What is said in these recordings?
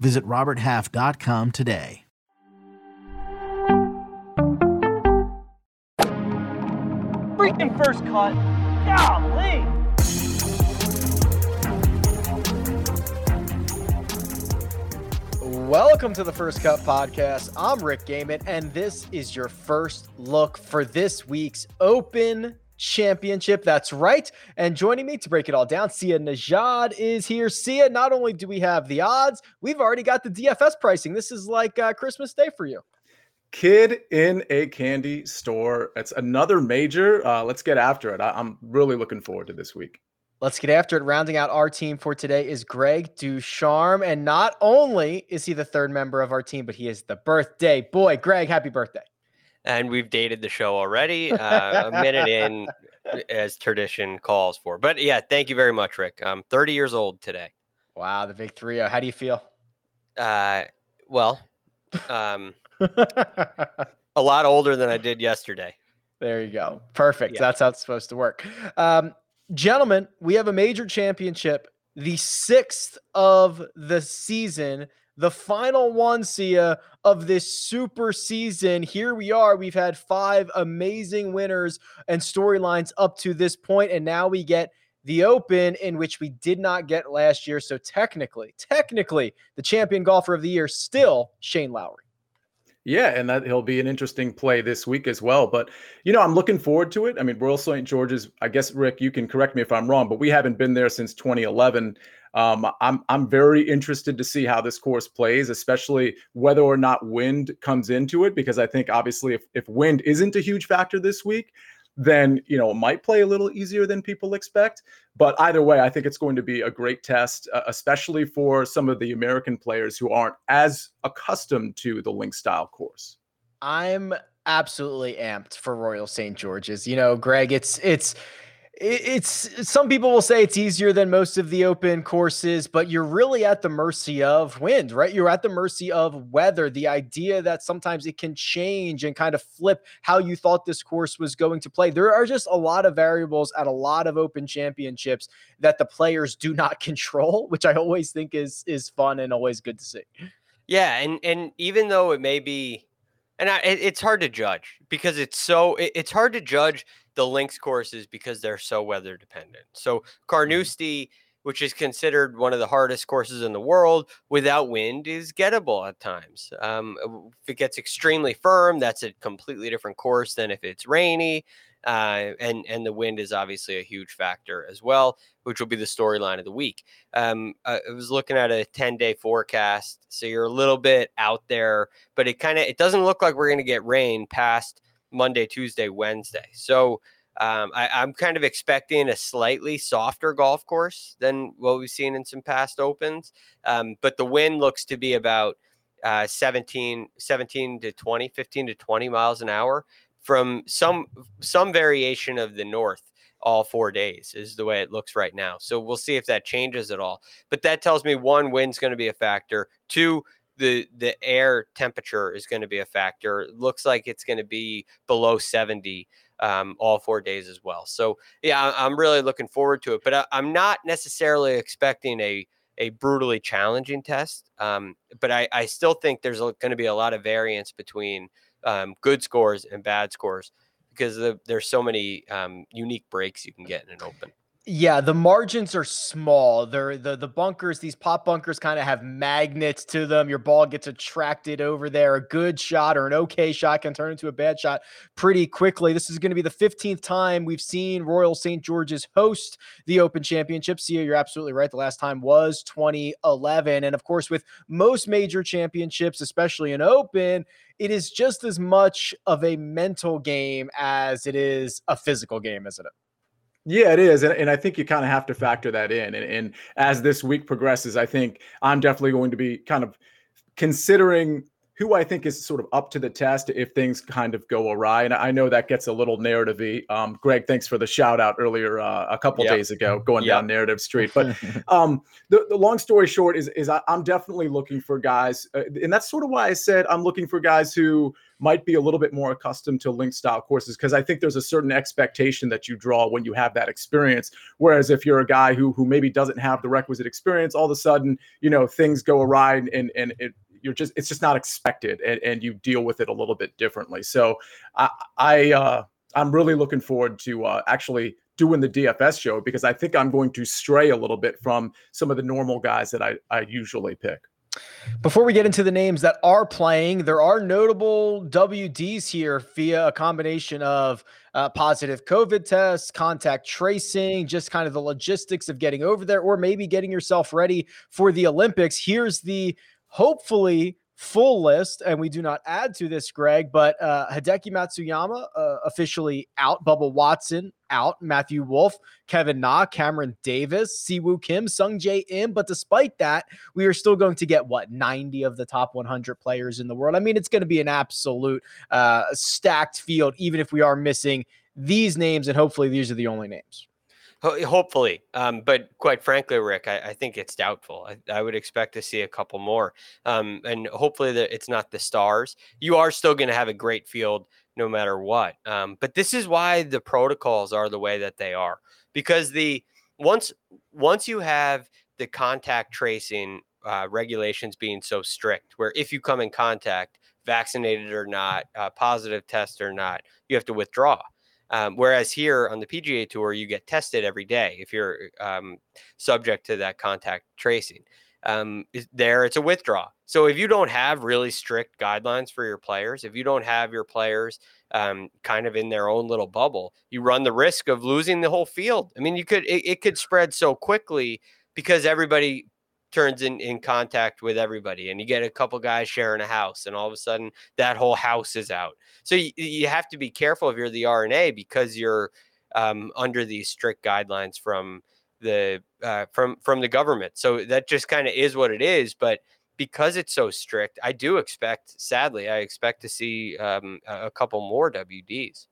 Visit roberthalf.com today. Freaking first cut. Golly! Welcome to the First Cut Podcast. I'm Rick Gehman, and this is your first look for this week's Open Championship. That's right. And joining me to break it all down, Sia Nejad is here. Sia, not only do we have the odds, we've already got the DFS pricing. This is like Christmas Day for you. Kid in a candy store. It's another major. Let's get after it. I'm really looking forward to this week. Let's get after it. Rounding out our team for today is Greg Ducharme. And not only is he the third member of our team, but he is the birthday boy. Greg, happy birthday. And we've dated the show already. A minute in, as tradition calls for. But yeah, thank you very much, Rick. I'm 30 years old today. Wow, the big 3-0. How do you feel? A lot older than I did yesterday. There you go. Perfect. Yeah. That's how it's supposed to work. Gentlemen, we have a major championship, the 6th of the season, the final one, Sia, of this super season. Here we are. We've had 5 amazing winners and storylines up to this point, and now we get the Open, in which we did not get last year. So technically, the champion golfer of the year still Shane Lowry. Yeah, and that he'll be an interesting play this week as well. But, you know, I'm looking forward to it. I mean, Royal St. George's, I guess, Rick, you can correct me if I'm wrong, but we haven't been there since 2011. I'm very interested to see how this course plays, especially whether or not wind comes into it, because I think, obviously, if wind isn't a huge factor this week, then, you know, it might play a little easier than people expect. But either way, I think it's going to be a great test, especially for some of the American players who aren't as accustomed to the links style course. I'm absolutely amped for Royal St. George's. You know, Greg, it's some people will say it's easier than most of the Open courses, but you're really at the mercy of wind, right? You're at the mercy of weather. The idea that sometimes it can change and kind of flip how you thought this course was going to play. There are just a lot of variables at a lot of Open championships that the players do not control, which I always think is fun and always good to see. Yeah. And even though it may be, it's hard to judge because it's hard to judge the links courses because they're so weather dependent. So Carnoustie, which is considered one of the hardest courses in the world without wind, is gettable at times. If it gets extremely firm, that's a completely different course than if it's rainy. And the wind is obviously a huge factor as well, which will be the storyline of the week. I was looking at a 10-day forecast, so you're a little bit out there, but it doesn't look like we're going to get rain past Monday, Tuesday, Wednesday. So I'm kind of expecting a slightly softer golf course than what we've seen in some past Opens. But the wind looks to be about 15 to 20 miles an hour from some variation of the north all 4 days is the way it looks right now. So we'll see if that changes at all. But that tells me, 1, wind's going to be a factor. 2, the air temperature is going to be a factor. It looks like it's going to be below 70 all 4 days as well. So yeah, I'm really looking forward to it, but I'm not necessarily expecting a brutally challenging test. But I still think there's going to be a lot of variance between good scores and bad scores because there's so many unique breaks you can get in an Open. Yeah, the margins are small. They're the bunkers, these pop bunkers kind of have magnets to them. Your ball gets attracted over there. A good shot or an okay shot can turn into a bad shot pretty quickly. This is going to be the 15th time we've seen Royal St. George's host the Open Championship. Sia, you're absolutely right. The last time was 2011. And of course, with most major championships, especially an Open, it is just as much of a mental game as it is a physical game, isn't it? Yeah, it is. And I think you kind of have to factor that in. And as this week progresses, I think I'm definitely going to be kind of considering who I think is sort of up to the test if things kind of go awry. And I know that gets a little narrative-y. Greg, thanks for the shout out earlier a couple days ago going down narrative street. But the long story short is I'm definitely looking for guys. And that's sort of why I said I'm looking for guys who might be a little bit more accustomed to links style courses, because I think there's a certain expectation that you draw when you have that experience. Whereas if you're a guy who maybe doesn't have the requisite experience, all of a sudden, you know, things go awry it's just not expected, and you deal with it a little bit differently. So I'm really looking forward to actually doing the DFS show, because I think I'm going to stray a little bit from some of the normal guys that I usually pick. Before we get into the names that are playing, there are notable WDs here via a combination of positive COVID tests, contact tracing, just kind of the logistics of getting over there, or maybe getting yourself ready for the Olympics. Here's the hopefully full list, and we do not add to this, Greg, but Hideki Matsuyama officially out, Bubba Watson out, Matthew Wolf, Kevin Na, Cameron Davis, Siwoo Kim, Sungjae Im. But despite that, we are still going to get, 90 of the top 100 players in the world. I mean, it's going to be an absolute stacked field, even if we are missing these names, and hopefully these are the only names. Hopefully. But quite frankly, Rick, I think it's doubtful. I would expect to see a couple more. And hopefully it's not the stars. You are still going to have a great field no matter what. But this is why the protocols are the way that they are, because once you have the contact tracing regulations being so strict, where if you come in contact, vaccinated or not, positive test or not, you have to withdraw. Whereas here on the PGA Tour, you get tested every day if you're subject to that contact tracing. It's a withdraw. So if you don't have really strict guidelines for your players, if you don't have your players kind of in their own little bubble, you run the risk of losing the whole field. I mean, it could spread so quickly because everybody turns in contact with everybody, and you get a couple guys sharing a house, and all of a sudden that whole house is out. So you have to be careful if you're the RNA, because you're under these strict guidelines from the from the government. So that just kind of is what it is. But because it's so strict, I do expect, sadly, to see a couple more WDs.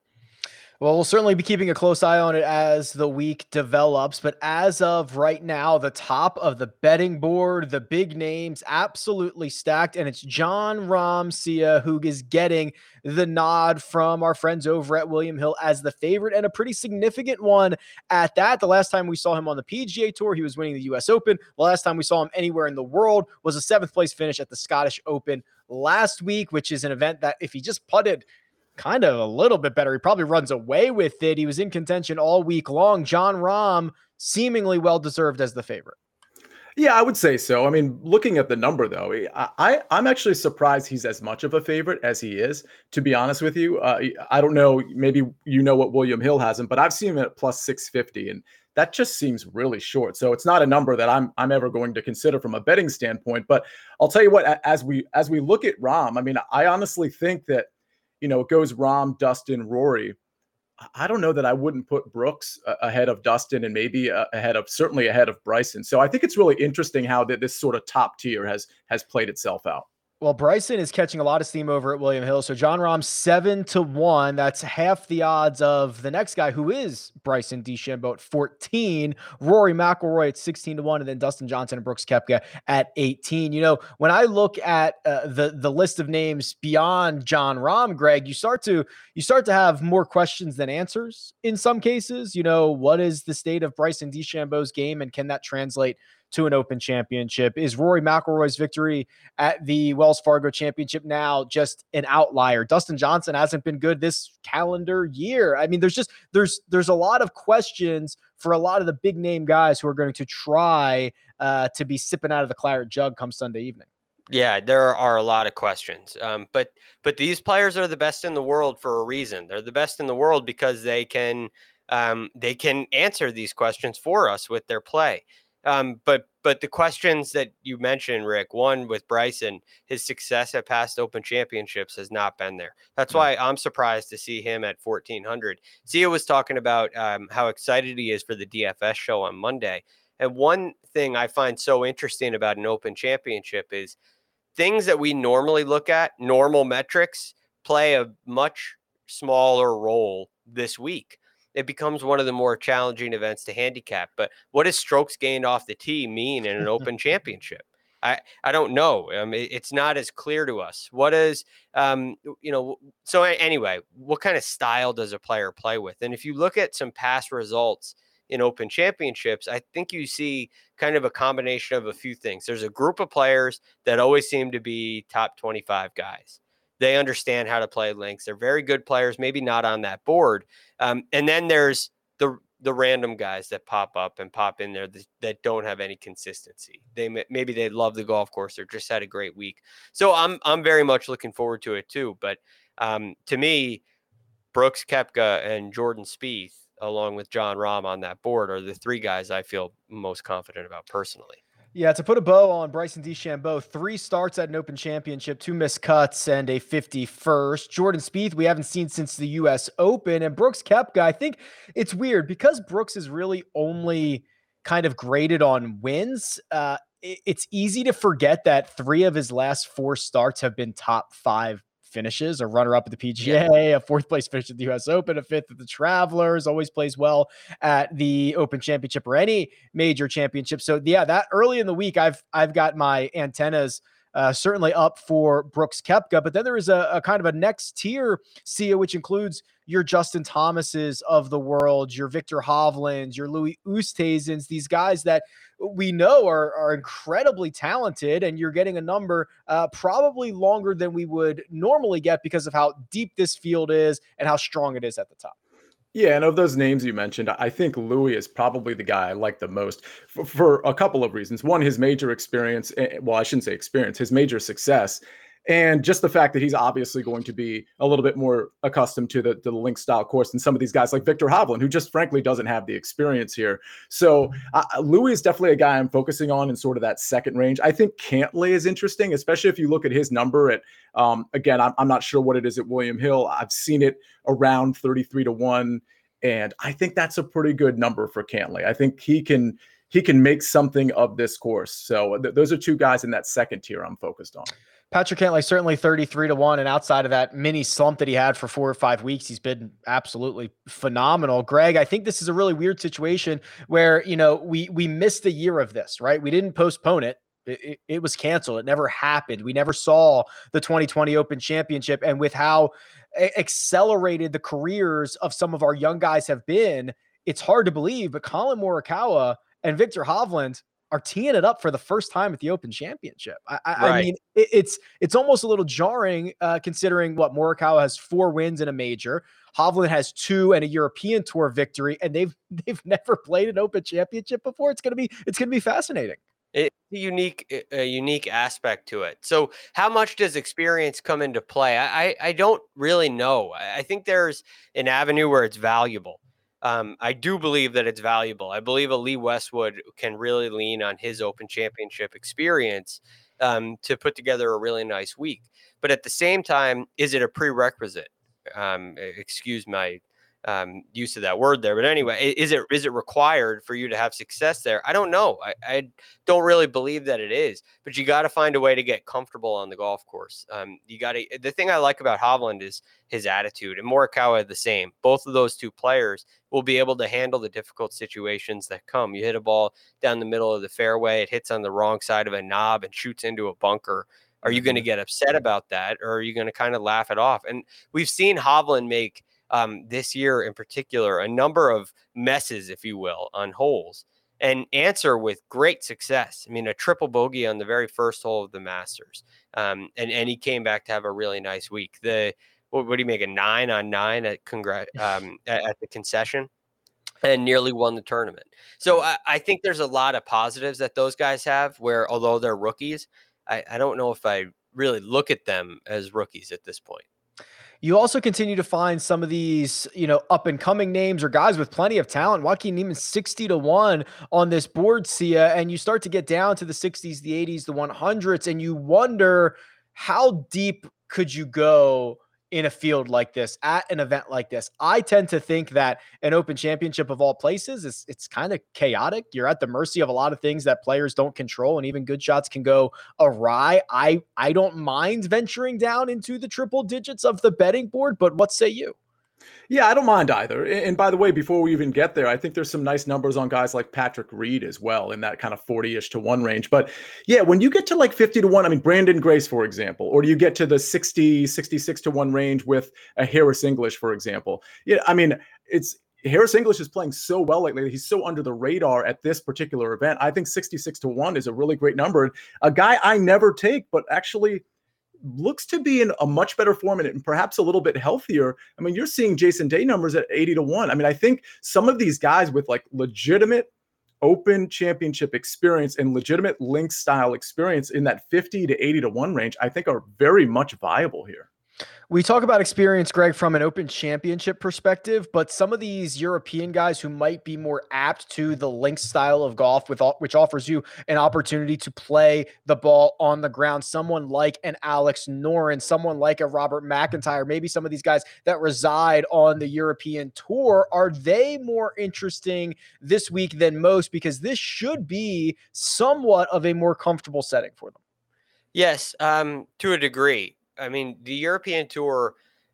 Well, we'll certainly be keeping a close eye on it as the week develops. But as of right now, the top of the betting board, the big names absolutely stacked. And it's Jon Rahm, Sia, who is getting the nod from our friends over at William Hill as the favorite, and a pretty significant one at that. The last time we saw him on the PGA Tour, he was winning the U.S. Open. The last time we saw him anywhere in the world was a 7th place finish at the Scottish Open last week, which is an event that if he just putted kind of a little bit better, he probably runs away with it. He was in contention all week long. Jon Rahm seemingly well-deserved as the favorite. Yeah, I would say so. I mean, looking at the number, though, I'm actually surprised he's as much of a favorite as he is, to be honest with you. I don't know, maybe you know what William Hill has him, but I've seen him at plus 650, and that just seems really short. So it's not a number that I'm ever going to consider from a betting standpoint. But I'll tell you what, as we look at Rahm, I mean, I honestly think that, you know, it goes Rahm, Dustin, Rory. I don't know that I wouldn't put Brooks ahead of Dustin, and maybe ahead of Bryson. So I think it's really interesting how this sort of top tier has played itself out. Well, Bryson is catching a lot of steam over at William Hill. So Jon Rahm 7-1. That's half the odds of the next guy, who is Bryson DeChambeau at 14, Rory McIlroy at 16-1, and then Dustin Johnson and Brooks Koepka at 18. You know, when I look at the list of names beyond Jon Rahm, Greg, you start to have more questions than answers in some cases. You know, what is the state of Bryson DeChambeau's game, and can that translate to an Open Championship? Is Rory McIlroy's victory at the Wells Fargo Championship now just an outlier? Dustin Johnson hasn't been good this calendar year. I mean, there's a lot of questions for a lot of the big name guys who are going to try to be sipping out of the claret jug come Sunday evening. Yeah, there are a lot of questions, but these players are the best in the world for a reason. They're the best in the world because they can answer these questions for us with their play. But the questions that you mentioned, Rick, one with Bryson, his success at past Open Championships has not been there. That's why I'm surprised to see him at 1400. Sia was talking about how excited he is for the DFS show on Monday. And one thing I find so interesting about an Open Championship is things that we normally look at, normal metrics, play a much smaller role this week. It becomes one of the more challenging events to handicap. But what does strokes gained off the tee mean in an Open Championship? I don't know. It's not as clear to us. What is, so anyway, what kind of style does a player play with? And if you look at some past results in Open Championships, I think you see kind of a combination of a few things. There's a group of players that always seem to be top 25 guys. They understand how to play links. They're very good players, maybe not on that board. And then there's the random guys that pop up and pop in there that don't have any consistency. Maybe they love the golf course or just had a great week. So I'm very much looking forward to it too. But to me, Brooks Koepka and Jordan Spieth, along with Jon Rahm on that board, are the three guys I feel most confident about personally. Yeah, to put a bow on Bryson DeChambeau, 3 starts at an Open Championship, 2 missed cuts, and a 51st. Jordan Spieth, we haven't seen since the U.S. Open. And Brooks Koepka, I think it's weird because Brooks is really only kind of graded on wins. It's easy to forget that 3 of his last 4 starts have been top 5 finishes, a runner-up at the PGA, a fourth-place finish at the U.S. Open, a fifth at the Travelers, always plays well at the Open Championship or any major championship. So, yeah, that early in the week, I've got my antennas certainly up for Brooks Koepka. But then there is a kind of a next-tier Sia, which includes your Justin Thomases of the world, your Victor Hovland, your Louis Oosthuizens, these guys that we know are incredibly talented, and you're getting a number probably longer than we would normally get because of how deep this field is and how strong it is at the top. Yeah, and of those names you mentioned, I think Louis is probably the guy I like the most for a couple of reasons. One, his major experience, well, I shouldn't say experience, his major success. And just the fact that he's obviously going to be a little bit more accustomed to the links style course than some of these guys like Victor Hovland, who just frankly doesn't have the experience here. So Louis is definitely a guy I'm focusing on in sort of that second range. I think Cantlay is interesting, especially if you look at his number at, again, I'm not sure what it is at William Hill. I've seen it around 33-1. And I think that's a pretty good number for Cantlay. I think he can make something of this course. So those are two guys in that second tier I'm focused on. Patrick Cantlay, certainly 33-1. And outside of that mini slump that he had for 4 or 5 weeks, he's been absolutely phenomenal. Greg, I think this is a really weird situation where, we missed the year of this, right? We didn't postpone it. It was canceled. It never happened. We never saw the 2020 Open Championship. And with how accelerated the careers of some of our young guys have been, it's hard to believe, but Colin Morikawa and Victor Hovland are teeing it up for the first time at the Open Championship. I mean, it's almost a little jarring considering what Morikawa has 4 wins in a major. Hovland has 2 and a European Tour victory, and they've never played an Open Championship before. It's gonna be fascinating. It's a unique aspect to it. So how much does experience come into play? I don't really know. I think there's an avenue where it's valuable. I do believe that it's valuable. I believe a Lee Westwood can really lean on his Open Championship experience to put together a really nice week. But at the same time, is it a prerequisite? Excuse my use of that word there. But anyway, is it required for you to have success there? I don't know. I don't really believe that it is. But you got to find a way to get comfortable on the golf course. The thing I like about Hovland is his attitude, and Morikawa the same. Both of those two players will be able to handle the difficult situations that come. You hit a ball down the middle of the fairway, it hits on the wrong side of a knob and shoots into a bunker. Are you going to get upset about that, or are you going to kind of laugh it off? And we've seen Hovland make this year in particular a number of messes, if you will, on holes and answer with great success. I mean, a triple bogey on the very first hole of the Masters, and he came back to have a really nice week. What do you make, a 9 on 9 at the concession, and nearly won the tournament. So I think there's a lot of positives that those guys have where, although they're rookies, I don't know if I really look at them as rookies at this point. You also continue to find some of these, up and coming names or guys with plenty of talent. Joaquin Neiman's 60-1 on this board, Sia, and you start to get down to the 60s, the 80s, the 100s, and you wonder how deep could you go in a field like this, at an event like this. I tend to think that an Open Championship of all places is it's kind of chaotic. You're at the mercy of a lot of things that players don't control, and even good shots can go awry. I don't mind venturing down into the triple digits of the betting board, but what say you? Yeah, I don't mind either. And by the way, before we even get there, I think there's some nice numbers on guys like Patrick Reed as well in that kind of 40-ish to 1 range. But yeah, when you get to like 50 to 1, I mean, Brandon Grace, for example, or do you get to the 60, 66 to 1 range with a Harris English, for example? Yeah, I mean, it's Harris English is playing so well lately. He's so under the radar at this particular event. I think 66 to 1 is a really great number. A guy I never take, but actually looks to be in a much better form and perhaps a little bit healthier. I mean, you're seeing Jason Day numbers at 80 to 1. I mean, I think some of these guys with like legitimate Open Championship experience and legitimate links style experience in that 50 to 80 to 1 range, I think are very much viable here. We talk about experience, Greg, from an Open Championship perspective, but some of these European guys who might be more apt to the links style of golf, which offers you an opportunity to play the ball on the ground, someone like an Alex Noren, someone like a Robert McIlroy, maybe some of these guys that reside on the European tour, are they more interesting this week than most? Because this should be somewhat of a more comfortable setting for them. Yes, to a degree. I mean, the European Tour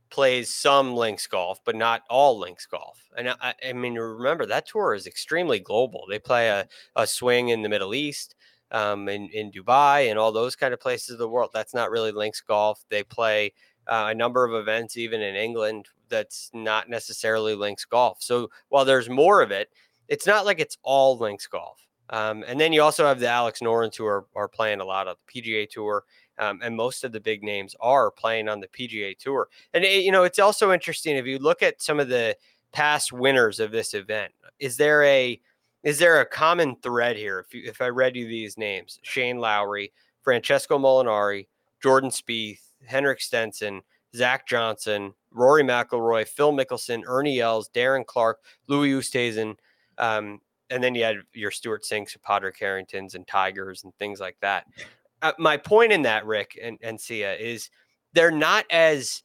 plays some links golf, but not all links golf. And I mean, remember, that tour is extremely global. They play a swing in the Middle East, in Dubai, and all those kind of places of the world. That's not really links golf. They play a number of events, even in England, that's not necessarily links golf. So while there's more of it, it's not like it's all links golf. And then you also have the Alex Norens, who are playing a lot of the PGA Tour. And most of the big names are playing on the PGA Tour. And, you know, it's also interesting if you look at some of the past winners of this event. Is there a common thread here? If I read you these names, Shane Lowry, Francesco Molinari, Jordan Spieth, Henrik Stenson, Zach Johnson, Rory McIlroy, Phil Mickelson, Ernie Els, Darren Clark, Louis Oosthuizen, and then you had your Stuart Sinks, Padraig Harringtons, and Tigers and things like that. My point in that, Rick and Sia, is they're not as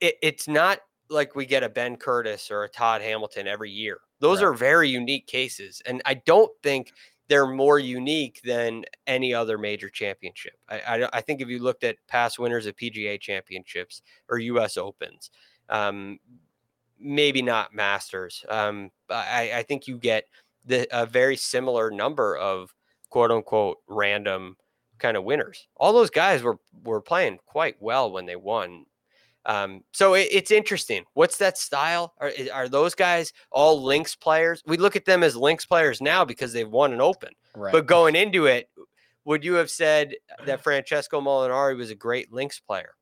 it's not like we get a Ben Curtis or a Todd Hamilton every year. Those right. are very unique cases. And I don't think they're more unique than any other major championship. I think if you looked at past winners of PGA championships or U.S. Opens, maybe not Masters. I think you get a very similar number of quote unquote random kind of winners. All those guys were playing quite well when they won. So it's interesting. What's that style? Are those guys all links players? We look at them as links players now because they've won an Open. Right. But going into it, would you have said that Francesco Molinari was a great links player?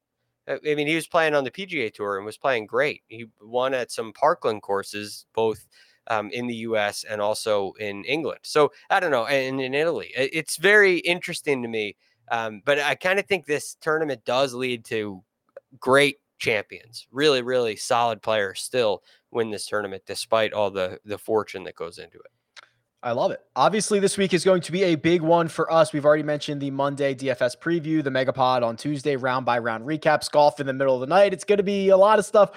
I mean, he was playing on the PGA Tour and was playing great. He won at some Parkland courses, both in the U.S. and also in England. So I don't know. And in Italy, it's very interesting to me. But I kind of think this tournament does lead to great champions, really, really solid players still win this tournament, despite all the fortune that goes into it. I love it. Obviously, this week is going to be a big one for us. We've already mentioned the Monday DFS preview, the Megapod on Tuesday, round-by-round recaps, golf in the middle of the night. It's going to be a lot of stuff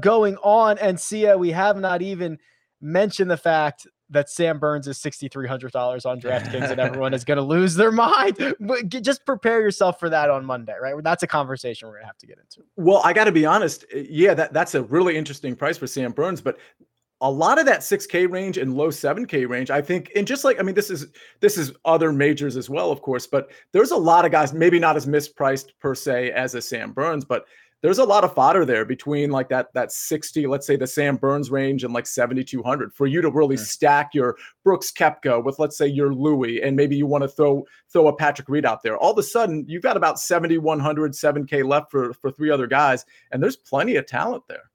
going on. And Sia, we have not even mentioned the fact that Sam Burns is $6,300 on DraftKings and everyone is going to lose their mind. But just prepare yourself for that on Monday, right? That's a conversation we're going to have to get into. Well, I got to be honest. Yeah, that's a really interesting price for Sam Burns, but a lot of that 6K range and low 7K range, I think, and just like, I mean, this is other majors as well, of course, but there's a lot of guys, maybe not as mispriced per se as a Sam Burns, but there's a lot of fodder there between like that 60, let's say the Sam Burns range and like 7,200 for you to really stack your Brooks Koepka with, let's say, your Louis, and maybe you want to throw a Patrick Reed out there. All of a sudden you've got about 7,100, 7K left for three other guys. And there's plenty of talent there.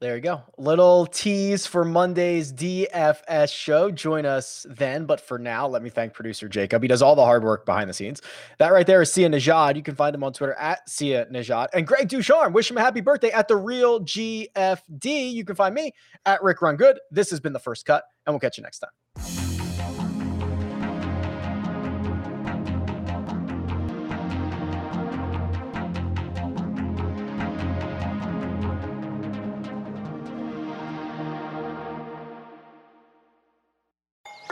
There you go. Little tease for Monday's DFS show. Join us then. But for now, let me thank producer Jacob. He does all the hard work behind the scenes. That right there is Sia Nejad. You can find him on Twitter at Sia Nejad. And Greg Ducharme, wish him a happy birthday at The Real GFD. You can find me at Rick Run Good. This has been The First Cut, and we'll catch you next time.